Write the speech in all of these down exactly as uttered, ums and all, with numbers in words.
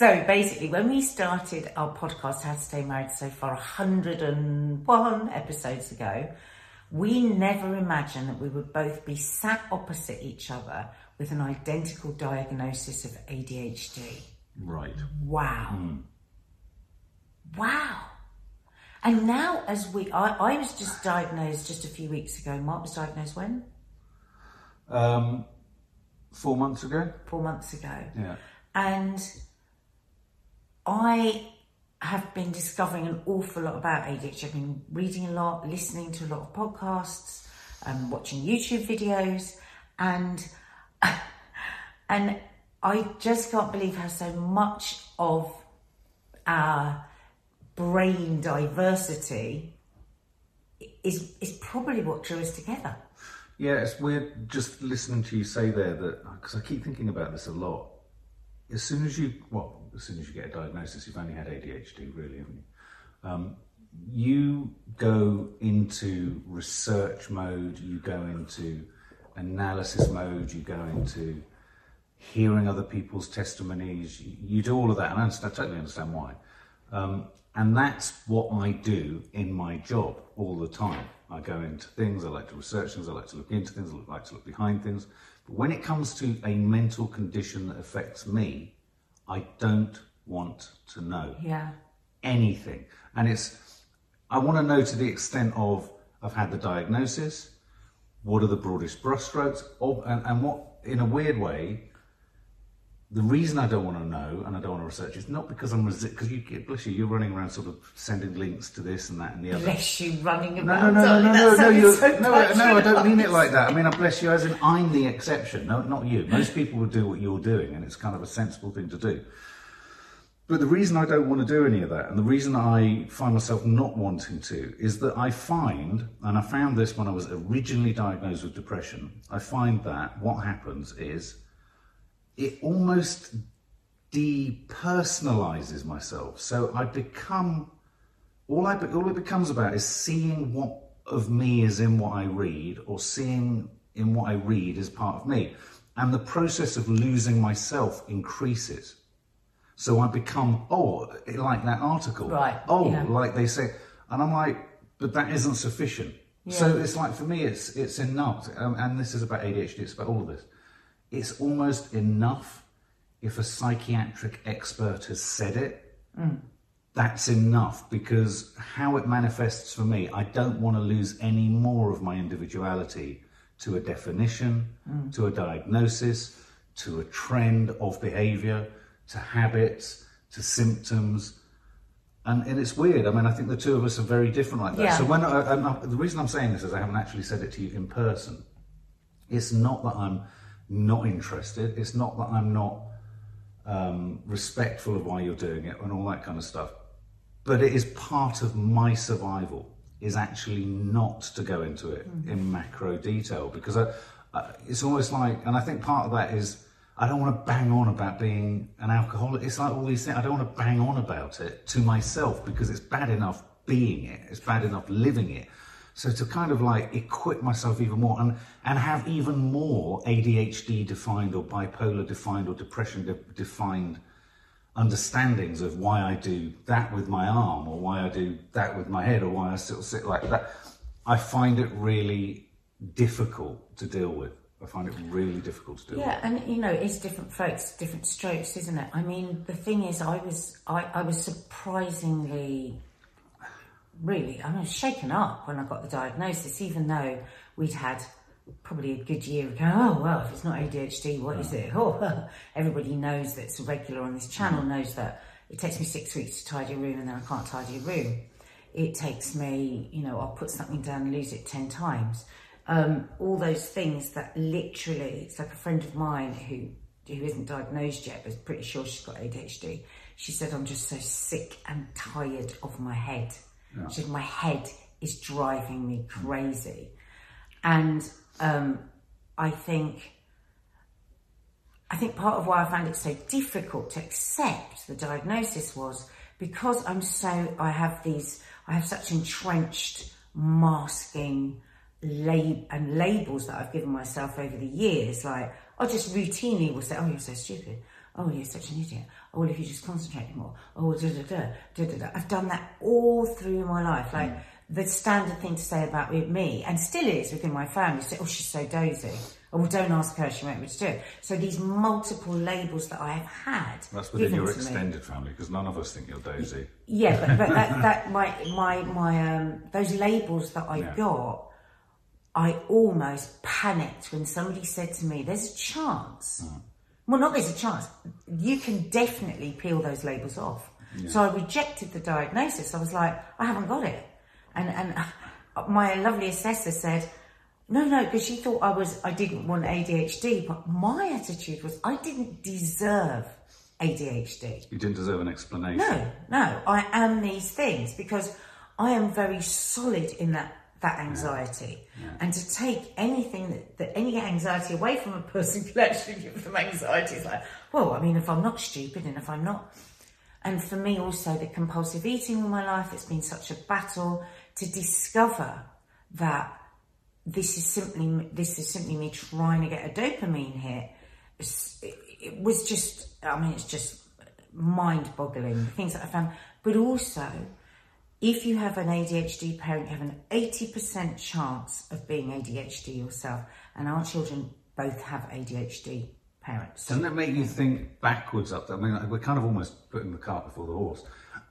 So basically, when we started our podcast, How to Stay Married So Far, one hundred and one episodes ago, we never imagined that we would both be sat opposite each other with an identical diagnosis of A D H D. Right. Wow. Mm. Wow. And now as we, I, I was just diagnosed just a few weeks ago. Mark was diagnosed when? Um, four months ago. Four months ago. Yeah. And I have been discovering an awful lot about A D H D. I've been reading a lot, listening to a lot of podcasts, um, watching YouTube videos, and and I just can't believe how so much of our brain diversity is is probably what drew us together. Yeah, it's weird just listening to you say there that, because I keep thinking about this a lot. As soon as you, well, as soon as you get a diagnosis, you've only had A D H D, really, haven't you? Um, you go into research mode, you go into analysis mode, you go into hearing other people's testimonies, you, you do all of that, and I, understand, I totally understand why. Um, and that's what I do in my job all the time. I go into things, I like to research things, I like to look into things, I like to look behind things. But when it comes to a mental condition that affects me, I don't want to know yeah. anything. And it's, I want to know to the extent of, I've had the diagnosis, what are the broadest brushstrokes, of, and, and what, in a weird way, the reason I don't want to know and I don't want to research is not because I'm resist. Because you, bless you, you're running around sort of sending links to this and that and the other. Bless you, running around. No, no, no, no, no, no, you're, so no, no, no. I don't mean it like that. I mean, I bless you as in I'm the exception. No, not you. Most people would do what you're doing, and it's kind of a sensible thing to do. But the reason I don't want to do any of that, and the reason I find myself not wanting to, is that I find, and I found this when I was originally diagnosed with depression. I find that what happens is, it almost depersonalizes myself. So I become, all I all it becomes about is seeing what of me is in what I read, or seeing in what I read as part of me. And the process of losing myself increases. So I become, oh, like that article. Right. Oh, yeah. Like they say. And I'm like, but that isn't sufficient. Yeah. So it's like, for me, it's, it's enough. Um, and this is about A D H D, it's about all of this. It's almost enough if a psychiatric expert has said it. Mm. That's enough, because how it manifests for me, I don't want to lose any more of my individuality to a definition, mm. to a diagnosis, to a trend of behaviour, to habits, to symptoms. And, and it's weird. I mean, I think the two of us are very different like that. Yeah. So when I, I'm not, the reason I'm saying this is I haven't actually said it to you in person. It's not that I'm not interested, it's not that I'm not um, respectful of why you're doing it and all that kind of stuff, but it is part of my survival is actually not to go into it mm. in macro detail, because I, I, it's almost like, and I think part of that is I don't want to bang on about being an alcoholic. It's like all these things, I don't want to bang on about it to myself, because it's bad enough being it, it's bad enough living it. So to kind of like equip myself even more and, and have even more A D H D defined or bipolar defined or depression de- defined understandings of why I do that with my arm or why I do that with my head or why I still sit like that, I find it really difficult to deal with. I find it really difficult to deal yeah, with. Yeah, and you know, it's different folks, different strokes, isn't it? I mean, the thing is, I was I, I was surprisingly... Really, I was shaken up when I got the diagnosis, even though we'd had probably a good year ago. Oh, well, if it's not A D H D, what yeah. is it? Oh, everybody knows that's a regular on this channel yeah. knows that it takes me six weeks to tidy a room and then I can't tidy a room. It takes me, you know, I'll put something down and lose it ten times. Um, all those things that literally, it's like a friend of mine who who isn't diagnosed yet, but is pretty sure she's got A D H D. She said, I'm just so sick and tired of my head. Yeah. She said, my head is driving me crazy. And um, I think I think part of why I found it so difficult to accept the diagnosis was because I'm so, I have these, I have such entrenched masking lab- and labels that I've given myself over the years. Like, I just routinely will say, oh, you're so stupid. oh, you're such an idiot, oh, well, if you just concentrate more, oh, da-da-da, da-da-da. I've done that all through my life. Like, mm. the standard thing to say about me, and still is within my family, is, oh, she's so dozy. Oh, well, don't ask her, she won't be to do it. So these multiple labels that I have had. That's within your extended family, because none of us think you're dozy. Yeah, but, but that, that my, my, my, um, those labels that I yeah. got, I almost panicked when somebody said to me, there's a chance. Mm. Well, not there's a chance. You can definitely peel those labels off. Yeah. So I rejected the diagnosis. I was like, I haven't got it. And, and my lovely assessor said, no, no, because she thought I was, I didn't want A D H D, but my attitude was I didn't deserve A D H D. You didn't deserve an explanation. No, no, I am these things because I am very solid in that, that anxiety. Yeah. Yeah. And to take anything, that, that any anxiety away from a person can actually give them anxiety. It's like, well, I mean, if I'm not stupid and if I'm not... And for me also, the compulsive eating all my life, it's been such a battle to discover that This is simply this is simply me trying to get a dopamine hit. It, it was just, I mean, it's just mind-boggling, the things that I found. But also, if you have an A D H D parent, you have an eighty percent chance of being A D H D yourself. And our children both have A D H D parents. Doesn't that make you think backwards up there? I mean, we're kind of almost putting the cart before the horse.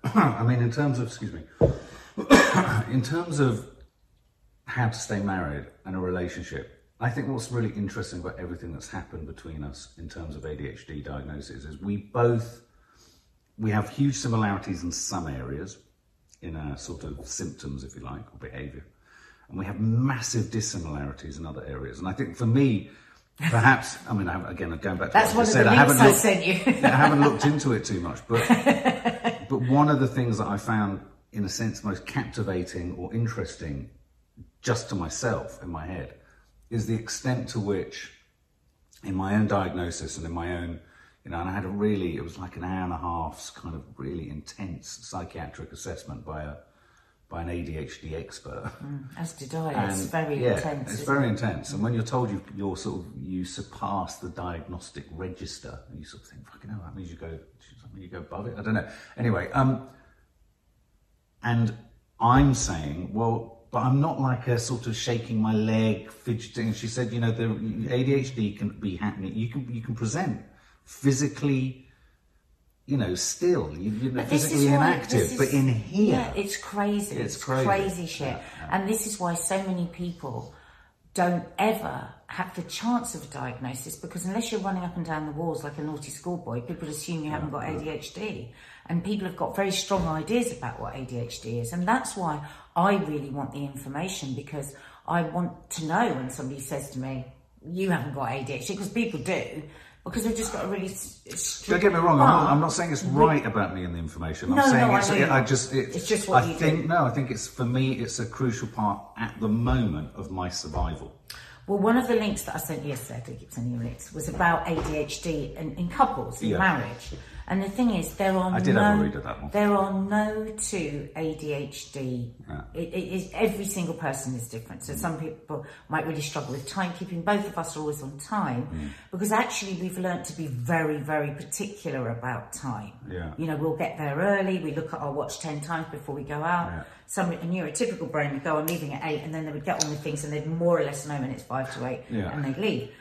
I mean, in terms of, excuse me, in terms of how to stay married and a relationship. I think what's really interesting about everything that's happened between us in terms of A D H D diagnoses is we both, we have huge similarities in some areas, in our sort of symptoms, if you like, or behaviour, and we have massive dissimilarities in other areas. And I think for me, perhaps, I mean, I, again, going back to that's what I said, I haven't, I, looked, sent you. I haven't looked into it too much, but but one of the things that I found, in a sense, most captivating or interesting just to myself in my head, is the extent to which in my own diagnosis and in my own, you know, and I had a really, it was like an hour and a half's kind of really intense psychiatric assessment by a by an A D H D expert. Mm, as did I, and it's very yeah, intense. It's very it? intense. And when you're told you you're sort of, you surpass the diagnostic register, and you sort of think, fucking hell, that means you go, that means you go above it? I don't know. Anyway, um, and I'm saying, well, but I'm not like a sort of shaking my leg, fidgeting. She said, you know, the A D H D can be happening. You can you can present physically, you know, still, you, you know, physically inactive, is, but in here. Yeah, it's crazy. It's, it's crazy. crazy shit. Yeah, yeah. And this is why so many people don't ever have the chance of a diagnosis, because unless you're running up and down the walls like a naughty schoolboy, people assume you haven't got A D H D. And people have got very strong ideas about what A D H D is. And that's why I really want the information, because I want to know when somebody says to me, you haven't got A D H D, because people do, because they've just got a really... Don't get me wrong, I'm not, I'm not saying it's right about me in the information. I'm no, saying no, it's, I, mean, I just... It, it's just what I you think, do. No, I think it's, for me, it's a crucial part at the moment of my survival. Well, one of the links that I sent yesterday, I think it's in your links, was about A D H D in, in couples, in yeah. marriage. And the thing is, there are I did no, have a read of that one. There are no two A D H D. Yeah. It, it is, every single person is different. So mm. some people might really struggle with timekeeping. Both of us are always on time mm. because actually we've learned to be very, very particular about time. Yeah. You know, we'll get there early. We look at our watch ten times before we go out. Yeah. Some a neurotypical brain would go, I'm leaving at eight, and then they would get on with things and they'd more or less know when it's five to eight yeah. and they'd leave.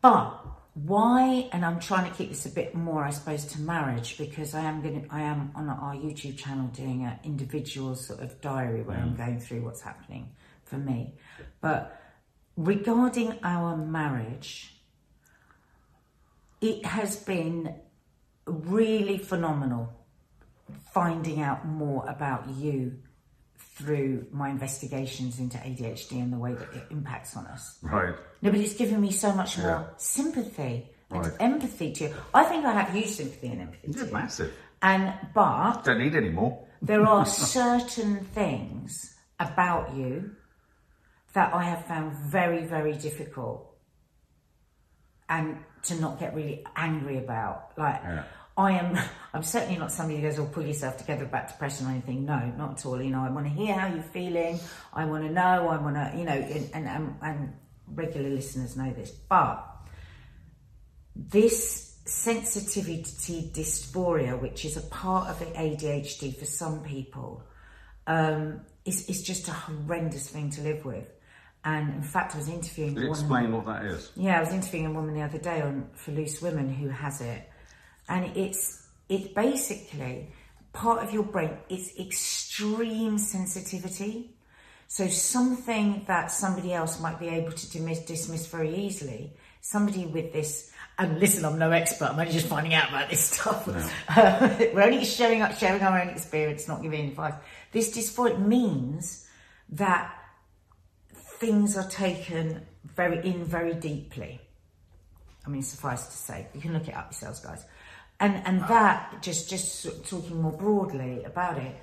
But why, and I'm trying to keep this a bit more, I suppose, to marriage, because I am going I am on our YouTube channel doing an individual sort of diary where yeah. I'm going through what's happening for me. But regarding our marriage, it has been really phenomenal finding out more about you through my investigations into A D H D and the way that it impacts on us. Right. No, but it's given me so much more yeah. sympathy and right. empathy to you. I think I have huge sympathy and empathy You're to massive. You. And, but... Don't need any more. There are certain things about you that I have found very, very difficult and to not get really angry about. Like... Yeah. I am, I'm certainly not somebody who goes, oh, pull yourself together about depression or anything. No, not at all. You know, I want to hear how you're feeling. I want to know, I want to, you know, and, and, and, and regular listeners know this. But this sensitivity dysphoria, which is a part of A D H D for some people, um, is, is just a horrendous thing to live with. And in fact, I was interviewing... Can you explain what that is? Yeah, I was interviewing a woman the other day on for Loose Women who has it. And it's it basically part of your brain. It's extreme sensitivity. So something that somebody else might be able to dismiss very easily, somebody with this... And listen, I'm no expert. I'm only just finding out about this stuff. Yeah. We're only sharing, sharing our own experience, not giving advice. This dysphoria means that... things are taken very in very deeply. I mean, suffice to say, you can look it up yourselves, guys. And and that, just just talking more broadly about it,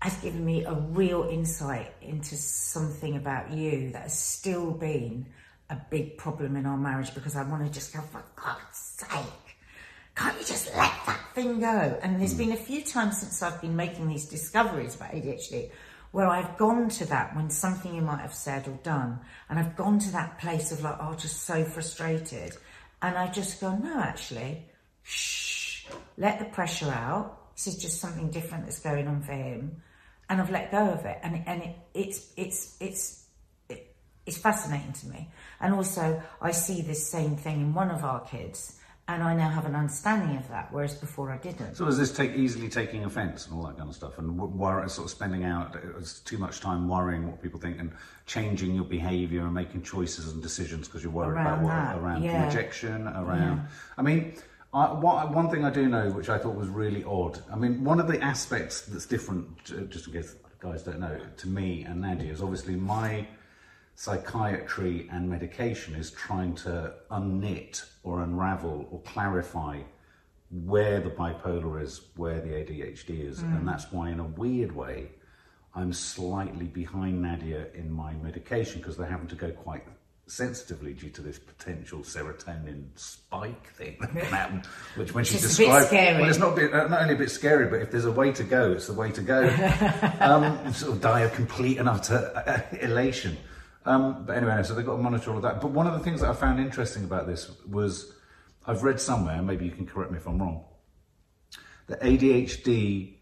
has given me a real insight into something about you that has still been a big problem in our marriage, because I want to just go, for God's sake, can't you just let that thing go? And there's been a few times since I've been making these discoveries about A D H D where I've gone to that when something you might have said or done, and I've gone to that place of like, oh, just so frustrated. And I just go, no, actually, shh, let the pressure out. This is just something different that's going on for him. And I've let go of it. And, and it, it's, it's, it's, it, it's fascinating to me. And also I see this same thing in one of our kids, and I now have an understanding of that, whereas before I didn't. So was this take, easily taking offence and all that kind of stuff, and worry, sort of spending out it was too much time worrying what people think and changing your behaviour and making choices and decisions because you're worried around about what, around yeah. rejection, around... Yeah. I mean, I, what, one thing I do know, which I thought was really odd, I mean, one of the aspects that's different, just in case guys don't know, to me and Nadia, is obviously my... psychiatry and medication is trying to unknit or unravel or clarify where the bipolar is, where the A D H D is, mm. and that's why in a weird way I'm slightly behind Nadia in my medication, because they're having to go quite sensitively due to this potential serotonin spike thing that can happen, which when she described, well, it's not, bit, not only a bit scary, but if there's a way to go, it's the way to go. um, sort of die of complete and utter elation. Um, but anyway, so they've got to monitor all of that. But one of the things that I found interesting about this was, I've read somewhere, maybe you can correct me if I'm wrong, that A D H D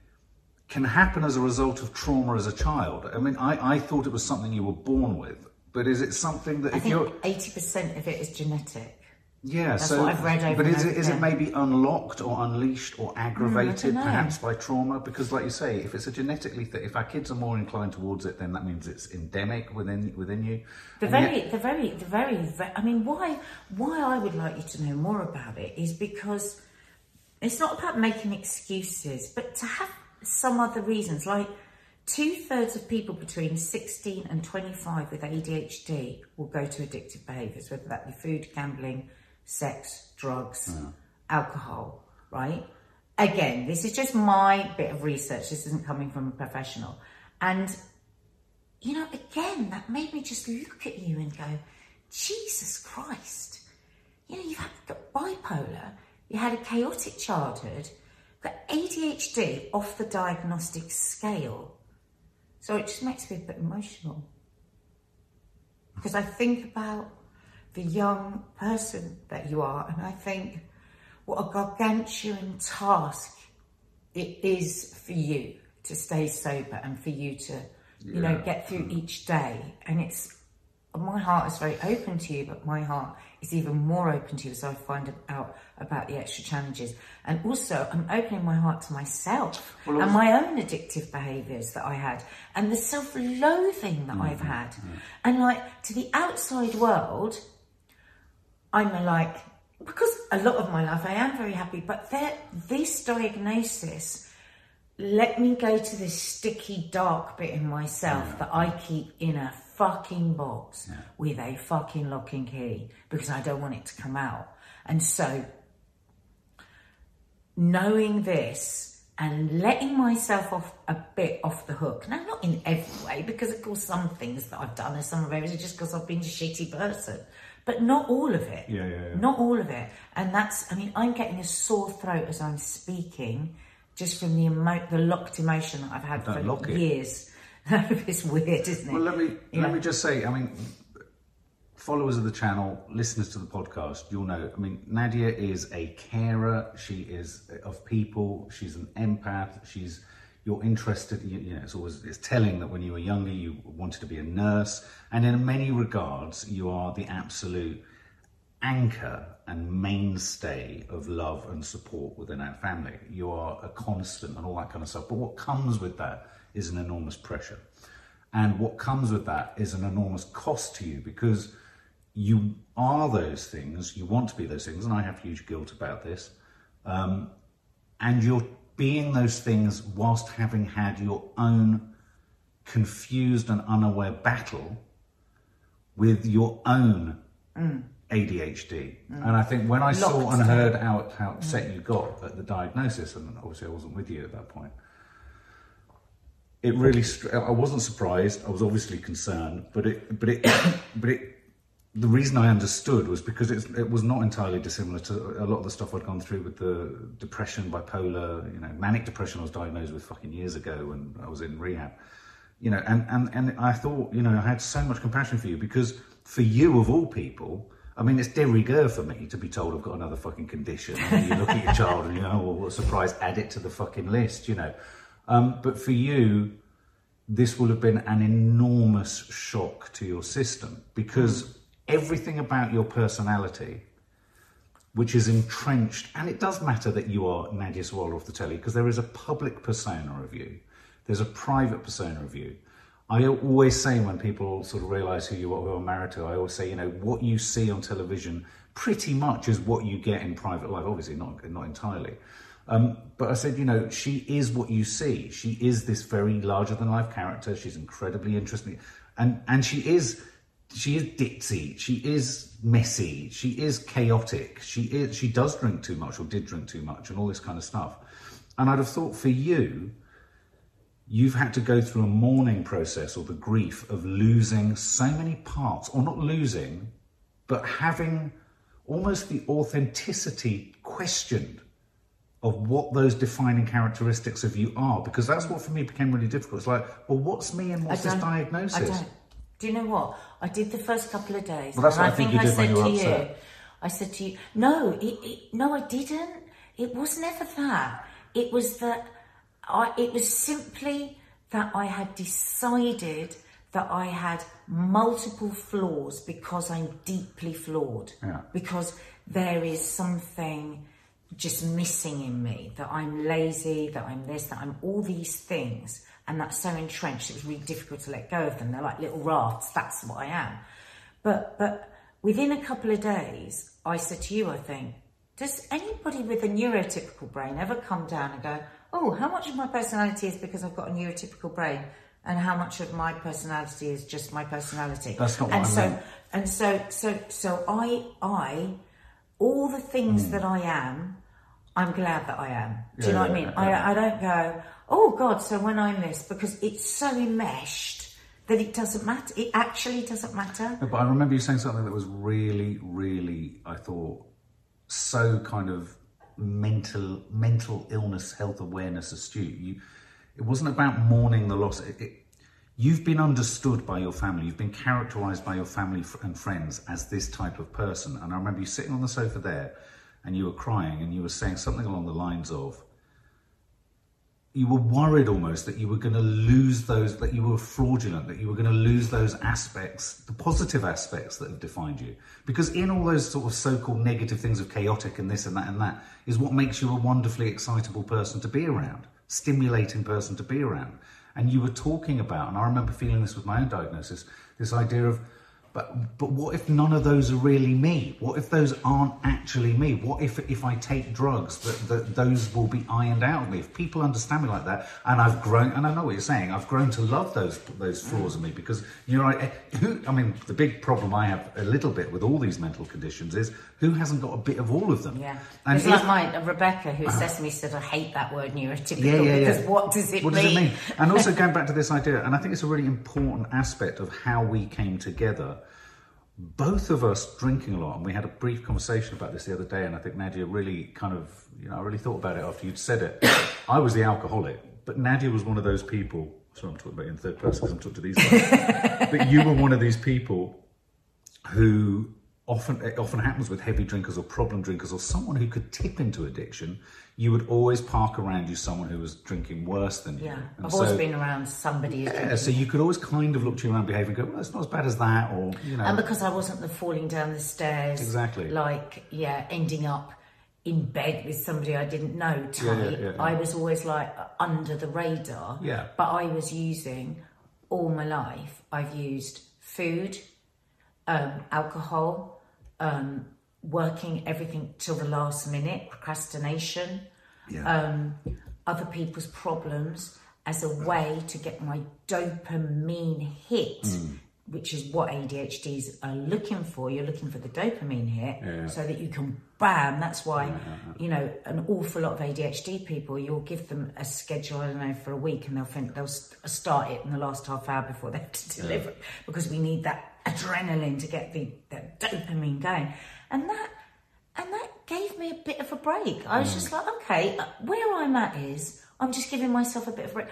can happen as a result of trauma as a child. I mean, I, I thought it was something you were born with, but is it something that I if think you're... eighty percent of it is genetic. Yeah, That's so, what I've read over but is it, is it maybe unlocked or unleashed or aggravated mm, perhaps by trauma? Because like you say, if it's a genetically thing, if our kids are more inclined towards it, then that means it's endemic within within you. The and very, yet... the very, the very, I mean, why, why I would like you to know more about it is because it's not about making excuses, but to have some other reasons. Like two thirds of people between sixteen and twenty-five with A D H D will go to addictive behaviours, whether that be food, gambling, sex, drugs, yeah. alcohol, right? Again, this is just my bit of research. This isn't coming from a professional. And, you know, again, that made me just look at you and go, Jesus Christ. You know, you've had got bipolar, you had a chaotic childhood, got A D H D off the diagnostic scale. So it just makes me a bit emotional. Because I think about the young person that you are, and I think what a gargantuan task it is for you to stay sober and for you to, you yeah. know, get through each day. And it's, my heart is very open to you, but my heart is even more open to you as I find out about the extra challenges. And also, I'm opening my heart to myself well, and my own addictive behaviours that I had, and the self-loathing that mm-hmm. I've had. Mm-hmm. And like, to the outside world, I'm like, because a lot of my life I am very happy, but this diagnosis let me go to this sticky, dark bit in myself yeah. that I keep in a fucking box yeah. with a fucking lock and key, because I don't want it to come out. And so knowing this and letting myself off a bit off the hook, now not in every way, because of course some things that I've done and some of it is just because I've been a shitty person. But not all of it. Yeah, yeah, yeah. Not all of it. And that's, I mean, I'm getting a sore throat as I'm speaking, just from the emo the locked emotion that I've had Don't for years. It. It's weird, isn't it? Well, let me, yeah. let me just say, I mean, followers of the channel, listeners to the podcast, you'll know, I mean, Nadia is a carer. She is of people. She's an empath. She's, you're interested, you, you know, it's always, it's telling that when you were younger, you wanted to be a nurse. And in many regards, you are the absolute anchor and mainstay of love and support within our family. You are a constant and all that kind of stuff. But what comes with that is an enormous pressure. And what comes with that is an enormous cost to you, because you are those things, you want to be those things, and I have huge guilt about this, um, and you're being those things whilst having had your own confused and unaware battle with your own mm. A D H D. Mm. And I think when I Locked saw and heard how, how upset mm. you got at the diagnosis, and obviously I wasn't with you at that point, it really, I wasn't surprised, I was obviously concerned, but it, but it, but it, the reason I understood was because it's, it was not entirely dissimilar to a lot of the stuff I'd gone through with the depression, bipolar, you know, manic depression I was diagnosed with fucking years ago when I was in rehab, you know, and, and, and I thought, you know, I had so much compassion for you, because for you of all people, I mean, it's de rigueur for me to be told I've got another fucking condition, and you look at your child and you know, well, what a surprise, add it to the fucking list, you know. Um, but for you, this will have been an enormous shock to your system, because mm. everything about your personality, which is entrenched, and it does matter that you are Nadia Sawalha off the telly, because there is a public persona of you, there's a private persona of you. I always say, when people sort of realise who you are, who are married to, I always say, you know, what you see on television pretty much is what you get in private life. Obviously, not not entirely. Um, but I said, you know, she is what you see. She is this very larger-than-life character. She's incredibly interesting, and and she is. She is ditzy, she is messy, she is chaotic, she is, she does drink too much, or did drink too much, and all this kind of stuff. And I'd have thought for you, you've had to go through a mourning process, or the grief of losing so many parts, or not losing, but having almost the authenticity questioned of what those defining characteristics of you are, because that's what for me became really difficult. It's like, well, what's me and what's this diagnosis? Do you know what? I did the first couple of days. Well, that's what I think, think you I did when you were upset. You, I said to you, no, it, it, no, I didn't. It was never that. It was that I, it was simply that I had decided that I had multiple flaws, because I'm deeply flawed. Yeah. Because there is something just missing in me, that I'm lazy, that I'm this, that I'm all these things. And that's so entrenched, it was really difficult to let go of them. They're like little rafts, that's what I am. But but within a couple of days, I said to you, I think, does anybody with a neurotypical brain ever come down and go, oh, how much of my personality is because I've got a neurotypical brain, and how much of my personality is just my personality? That's not what and I so, meant. And so, so, so I, I, all the things mm. that I am, I'm glad that I am. Do yeah, you know what yeah, I mean? Yeah. I, I don't go, oh God, so when I'm this, because it's so enmeshed that it doesn't matter. It actually doesn't matter. No, but I remember you saying something that was really, really, I thought, so kind of mental mental illness, health awareness astute. You, it wasn't about mourning the loss. It, it, you've been understood by your family. You've been characterised by your family and friends as this type of person. And I remember you sitting on the sofa there, and you were crying, and you were saying something along the lines of, you were worried almost that you were going to lose those, that you were fraudulent, that you were going to lose those aspects, the positive aspects that have defined you. Because in all those sort of so-called negative things of chaotic and this and that and that is what makes you a wonderfully excitable person to be around, stimulating person to be around. And you were talking about, and I remember feeling this with my own diagnosis, this idea of, But but what if none of those are really me? What if those aren't actually me? What if if I take drugs, that, that those will be ironed out of me? If people understand me like that, and I've grown, and I know what you're saying, I've grown to love those those flaws in me, because you're right. Who, I mean, the big problem I have a little bit with all these mental conditions is who hasn't got a bit of all of them? Yeah, and it's like my Rebecca, who says to me, said, I hate that word neurotypical, yeah, yeah, because yeah. what does it what mean? What does it mean? And also going back to this idea, and I think it's a really important aspect of how we came together. Both of us drinking a lot, and we had a brief conversation about this the other day, and I think Nadia really kind of, you know, I really thought about it after you'd said it. I was the alcoholic, but Nadia was one of those people, sorry I'm talking about in third person because I'm talking to these guys, but you were one of these people who often, it often happens with heavy drinkers or problem drinkers or someone who could tip into addiction, you would always park around you someone who was drinking worse than you. Yeah, and I've so, always been around somebody who's drinking. Yeah, so you could always kind of look to your own behaviour and go, well, it's not as bad as that, or, you know. And because I wasn't the falling down the stairs. Exactly. Like, yeah, ending up in bed with somebody I didn't know type. Yeah, yeah, yeah, yeah. I was always, like, under the radar. Yeah. But I was using, all my life, I've used food, um, alcohol, um, working everything till the last minute, procrastination, yeah. um, other people's problems as a way to get my dopamine hit, mm. which is what A D H Ds are looking for. You're looking for the dopamine hit yeah. so that you can bam. That's why, yeah, yeah, yeah. you know, an awful lot of A D H D people, you'll give them a schedule, I don't know, for a week, and they'll think they'll start it in the last half hour before they have to deliver yeah. it, because we need that adrenaline to get the, the dopamine going. And that, and that gave me a bit of a break. I was mm. just like, okay, where I'm at is I'm just giving myself a bit of a break.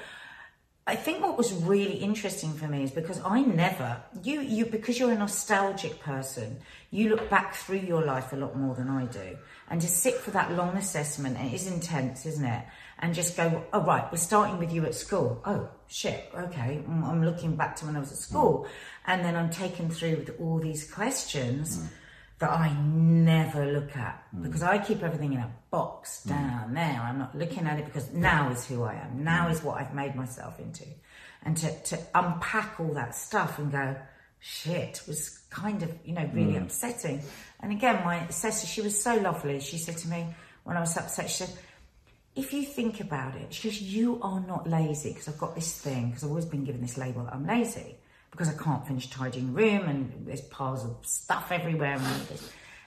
I think what was really interesting for me is because I never, you, you, because you're a nostalgic person, you look back through your life a lot more than I do. And to sit for that long assessment, it is intense, isn't it? And just go, oh, right, we're starting with you at school. Oh, shit, okay, I'm looking back to when I was at school. Mm. And then I'm taken through with all these questions mm. that I never look at mm. because I keep everything in a box down mm. there. I'm not looking at it because now is who I am. Now mm. is what I've made myself into. And to, to unpack all that stuff and go, shit, was kind of, you know, really mm. upsetting. And again, my assessor, she was so lovely. She said to me when I was upset, she said, if you think about it, she goes, you are not lazy, because I've got this thing, because I've always been given this label that I'm lazy, because I can't finish tidying the room and there's piles of stuff everywhere. And,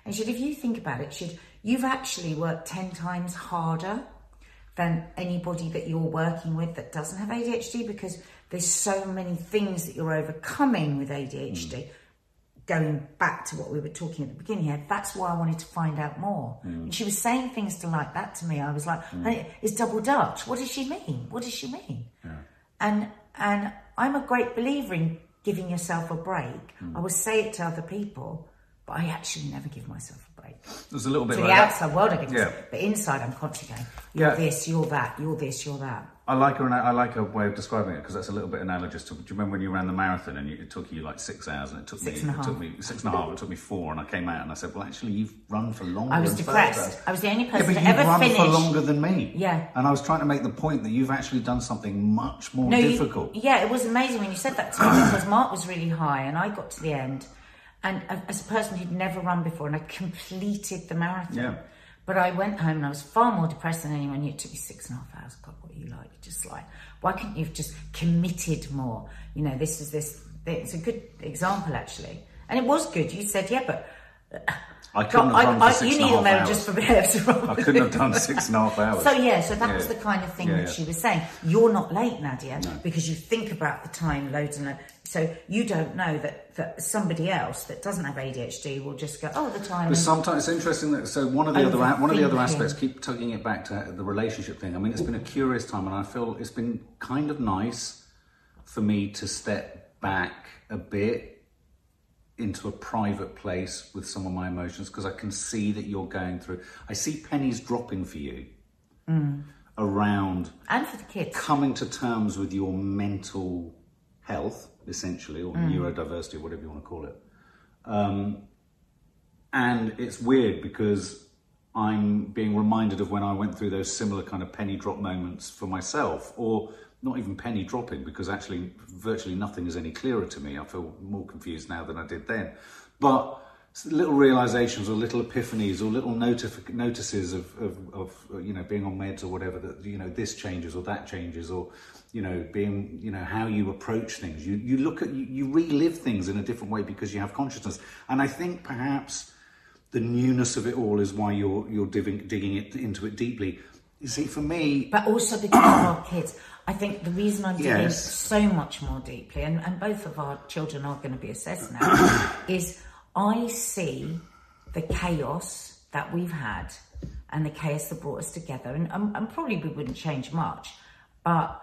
and she said, if you think about it, she said, you've actually worked ten times harder than anybody that you're working with that doesn't have A D H D, because there's so many things that you're overcoming with A D H D. Mm. Going back to what we were talking at the beginning here, that's why I wanted to find out more. Mm. And she was saying things to like that to me. I was like, mm. it's double Dutch. What does she mean? What does she mean? Yeah. And, and I'm a great believer in giving yourself a break. Mm. I will say it to other people, but I actually never give myself a break. There's a little bit to like the outside that. World, I give myself, yeah. but inside I'm constantly going, you're yeah. this, you're that, you're this, you're that. I like her, and I like her way of describing it, because that's a little bit analogous to. Do you remember when you ran the marathon and you, it took you like six hours, and it took six me, and it took me six and a half, it took me four, and I came out and I said, "Well, actually, you've run for longer." I was than depressed. I was the only person yeah, to ever run finish for longer than me. Yeah, and I was trying to make the point that you've actually done something much more no, difficult. You, yeah, it was amazing when you said that to me because Mark was really high, and I got to the end, and as a person who'd never run before, and I completed the marathon. Yeah. But I went home and I was far more depressed than anyone knew. It took me six and a half hours. God, what are you like? You're just like, why couldn't you have just committed more? You know, this is this. It's a good example, actually. And it was good. You said, yeah, but... I couldn't God, have done six I, you and need a moment just for being able to run. I couldn't have done six and a half hours. So, yeah, so that yeah. was the kind of thing yeah, that yeah. she was saying. You're not late, Nadia, no. because you think about the time loads and loads. So you don't know that, that somebody else that doesn't have A D H D will just go, oh, the time. But sometimes it's interesting that so one of the other one of the other aspects, keep tugging it back to the relationship thing. I mean, it's been a curious time, and I feel it's been kind of nice for me to step back a bit into a private place with some of my emotions, because I can see that you're going through. I see pennies dropping for you mm. around and for the kids coming to terms with your mental health, essentially, or mm. neurodiversity, whatever you want to call it. Um, and it's weird because I'm being reminded of when I went through those similar kind of penny drop moments for myself, or not even penny dropping, because actually virtually nothing is any clearer to me. I feel more confused now than I did then. But little realizations or little epiphanies or little notif notices of, of, of, you know, being on meds or whatever, that, you know, this changes or that changes, or, you know, being, you know, how you approach things. You, you look at, you, you relive things in a different way because you have consciousness. And I think perhaps the newness of it all is why you're, you're digging, digging it into it deeply. You see, for me... But also because of our kids. I think the reason I'm digging yes. so much more deeply, and, and both of our children are going to be assessed now, is... I see the chaos that we've had and the chaos that brought us together. And, and, and probably we wouldn't change much, but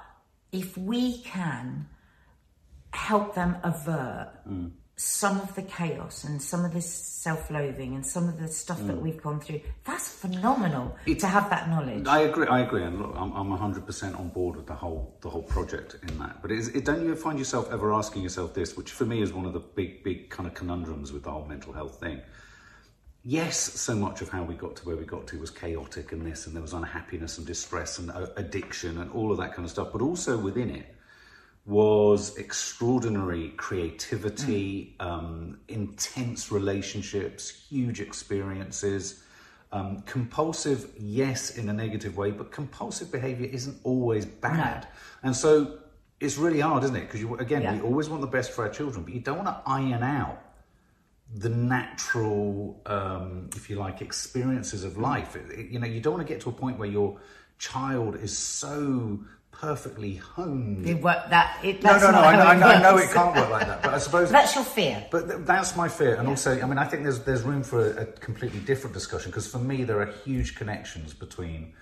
if we can help them avert mm. some of the chaos and some of this self-loathing and some of the stuff mm. that we've gone through, that's phenomenal it, to have that knowledge. I agree, I agree. And look, I'm, I'm one hundred percent on board with the whole the whole project in that. But it is, it, don't you find yourself ever asking yourself this, which for me is one of the big, big kind of conundrums with the whole mental health thing. Yes, so much of how we got to where we got to was chaotic and this, and there was unhappiness and distress and addiction and all of that kind of stuff. But also within it was extraordinary creativity, mm. um, intense relationships, huge experiences, um, compulsive, yes, in a negative way, but compulsive behaviour isn't always bad. No. And so it's really hard, isn't it? Because, you again, yeah. we always want the best for our children, but you don't want to iron out the natural, um, if you like, experiences of life. It, it, you know, you don't want to get to a point where your child is so perfectly honed. It work that. It, that's no, no, no. I know, I, know, I know it can't work like that. But I suppose that's your fear. But th- that's my fear, and yeah. also, I mean, I think there's there's room for a, a completely different discussion, because for me, there are huge connections between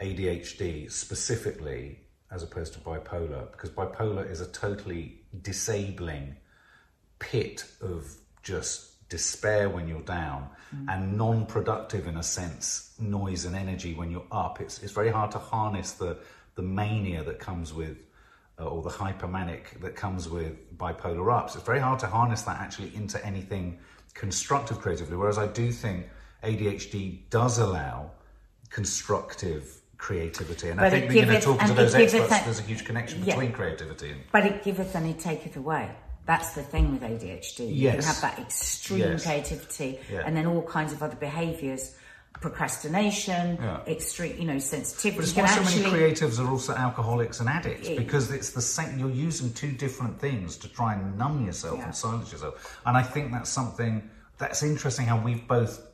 A D H D specifically, as opposed to bipolar, because bipolar is a totally disabling pit of just despair when you're down mm. and non-productive, in a sense, noise and energy when you're up. It's it's very hard to harness the the mania that comes with uh, or the hypomanic that comes with bipolar ups. It's very hard to harness that actually into anything constructive creatively, whereas I do think A D H D does allow constructive creativity, and but I think, you know, talking to those experts, a, there's a huge connection yeah, between creativity and... But it giveth and it taketh away. That's the thing with A D H D. Yes. You have that extreme yes. creativity yeah. and then all kinds of other behaviours, procrastination, yeah. extreme, you know, sensitivity. But it's why so many creatives are also alcoholics and addicts, it, because it's the same. You're using two different things to try and numb yourself yeah. and silence yourself. And I think that's something that's interesting, how we've both...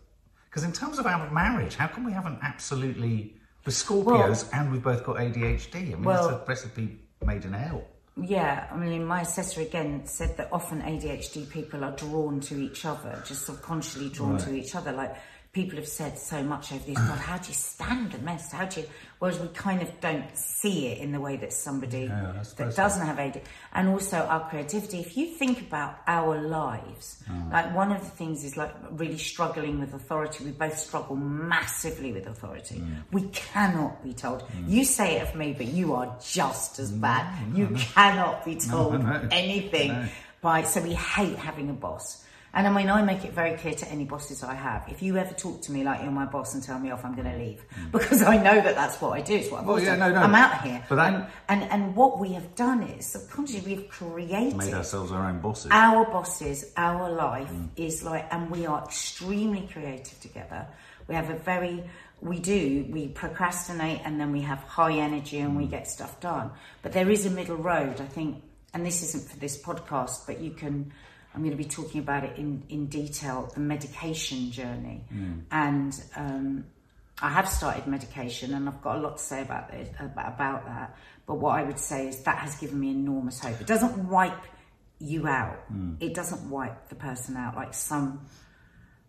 Because in terms of our marriage, how can we have an absolutely... We're Scorpios well, and we've both got A D H D. I mean, well, that's a recipe made in hell. Yeah, I mean, my assessor again said that often A D H D people are drawn to each other, just subconsciously drawn right. to each other. Like, people have said so much over this, God, how do you stand a mess? How do you... Whereas we kind of don't see it in the way that somebody yeah, that doesn't so. have A D H D... And also our creativity. If you think about our lives, mm. like, one of the things is, like, really struggling with authority. We both struggle massively with authority. Mm. We cannot be told. Mm. You say it of me, but you are just as bad. No, you no, cannot no. be told no, no. anything. No. by. So we hate having a boss. And I mean, I make it very clear to any bosses I have, if you ever talk to me like you're my boss and tell me off, I'm going to leave. Mm. Because I know that that's what I do. It's what I've well, yeah, no, no. I'm out here. But that... and, and, and what we have done is, subconsciously, we've created... Made ourselves our own bosses. Our bosses, our life mm. is like... And we are extremely creative together. We have a very... We do. We procrastinate and then we have high energy and mm. we get stuff done. But there is a middle road, I think. And this isn't for this podcast, but you can... I'm going to be talking about it in, in detail, the medication journey. Mm. And um, I have started medication, and I've got a lot to say about this, about, about that. But what I would say is that has given me enormous hope. It doesn't wipe you out. Mm. It doesn't wipe the person out like some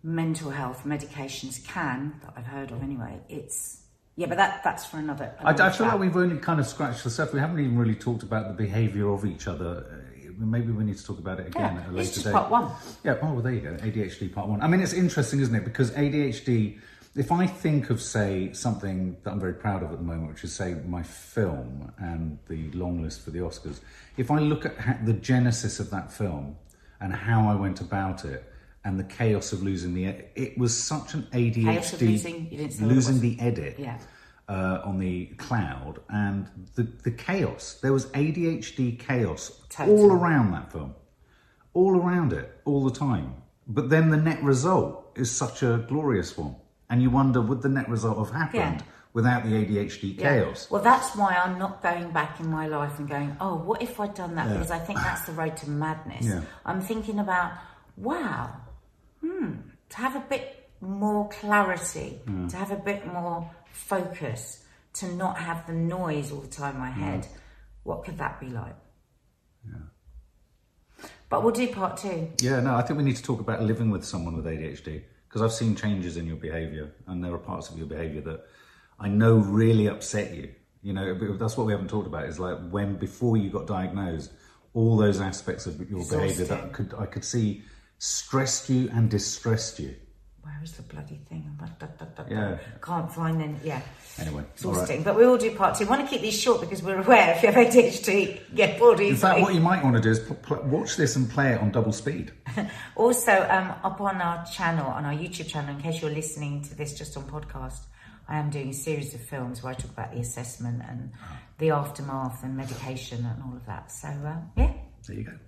mental health medications can, that I've heard of anyway. It's... Yeah, but that, that's for another... another I, I feel chat. like we've only kind of scratched the surface. We haven't even really talked about the behaviour of each other. Maybe we need to talk about it again yeah, at a later date. It's just part one. Yeah, oh, well, there you go, A D H D part one. I mean, it's interesting, isn't it? Because A D H D, if I think of, say, something that I'm very proud of at the moment, which is, say, my film and the long list for the Oscars, if I look at how, the genesis of that film and how I went about it and the chaos of losing the... Ed- it was such an A D H D... Chaos of losing... You didn't say losing the edit. Yeah. Uh, on the cloud, and the, the chaos. There was A D H D chaos Total. all around that film. All around it, all the time. But then the net result is such a glorious one. And you wonder, would the net result have happened yeah. without the A D H D yeah. chaos? Well, that's why I'm not going back in my life and going, oh, what if I'd done that? Yeah. Because I think that's the road to madness. Yeah. I'm thinking about, wow, hmm, to have a bit more clarity, yeah. to have a bit more... focus, to not have the noise all the time in my head. Mm. What could that be like? Yeah. But we'll do part two. Yeah, no, I think we need to talk about living with someone with A D H D, because I've seen changes in your behaviour, and there are parts of your behaviour that I know really upset you. You know, that's what we haven't talked about, is like when, before you got diagnosed, all those aspects of your exhausting behaviour that could I could see stressed you and distressed you. Where is the bloody thing? Yeah. Can't find them. Yeah. Anyway, exhausting. Right. But we all do part two. We want to keep these short because we're aware if you have A D H D, get bored easily. In fact, what you might want to do is pl pl watch this and play it on double speed. Also, um, up on our channel, on our YouTube channel, in case you're listening to this just on podcast, I am doing a series of films where I talk about the assessment and the aftermath and medication and all of that. So, uh, yeah. There you go.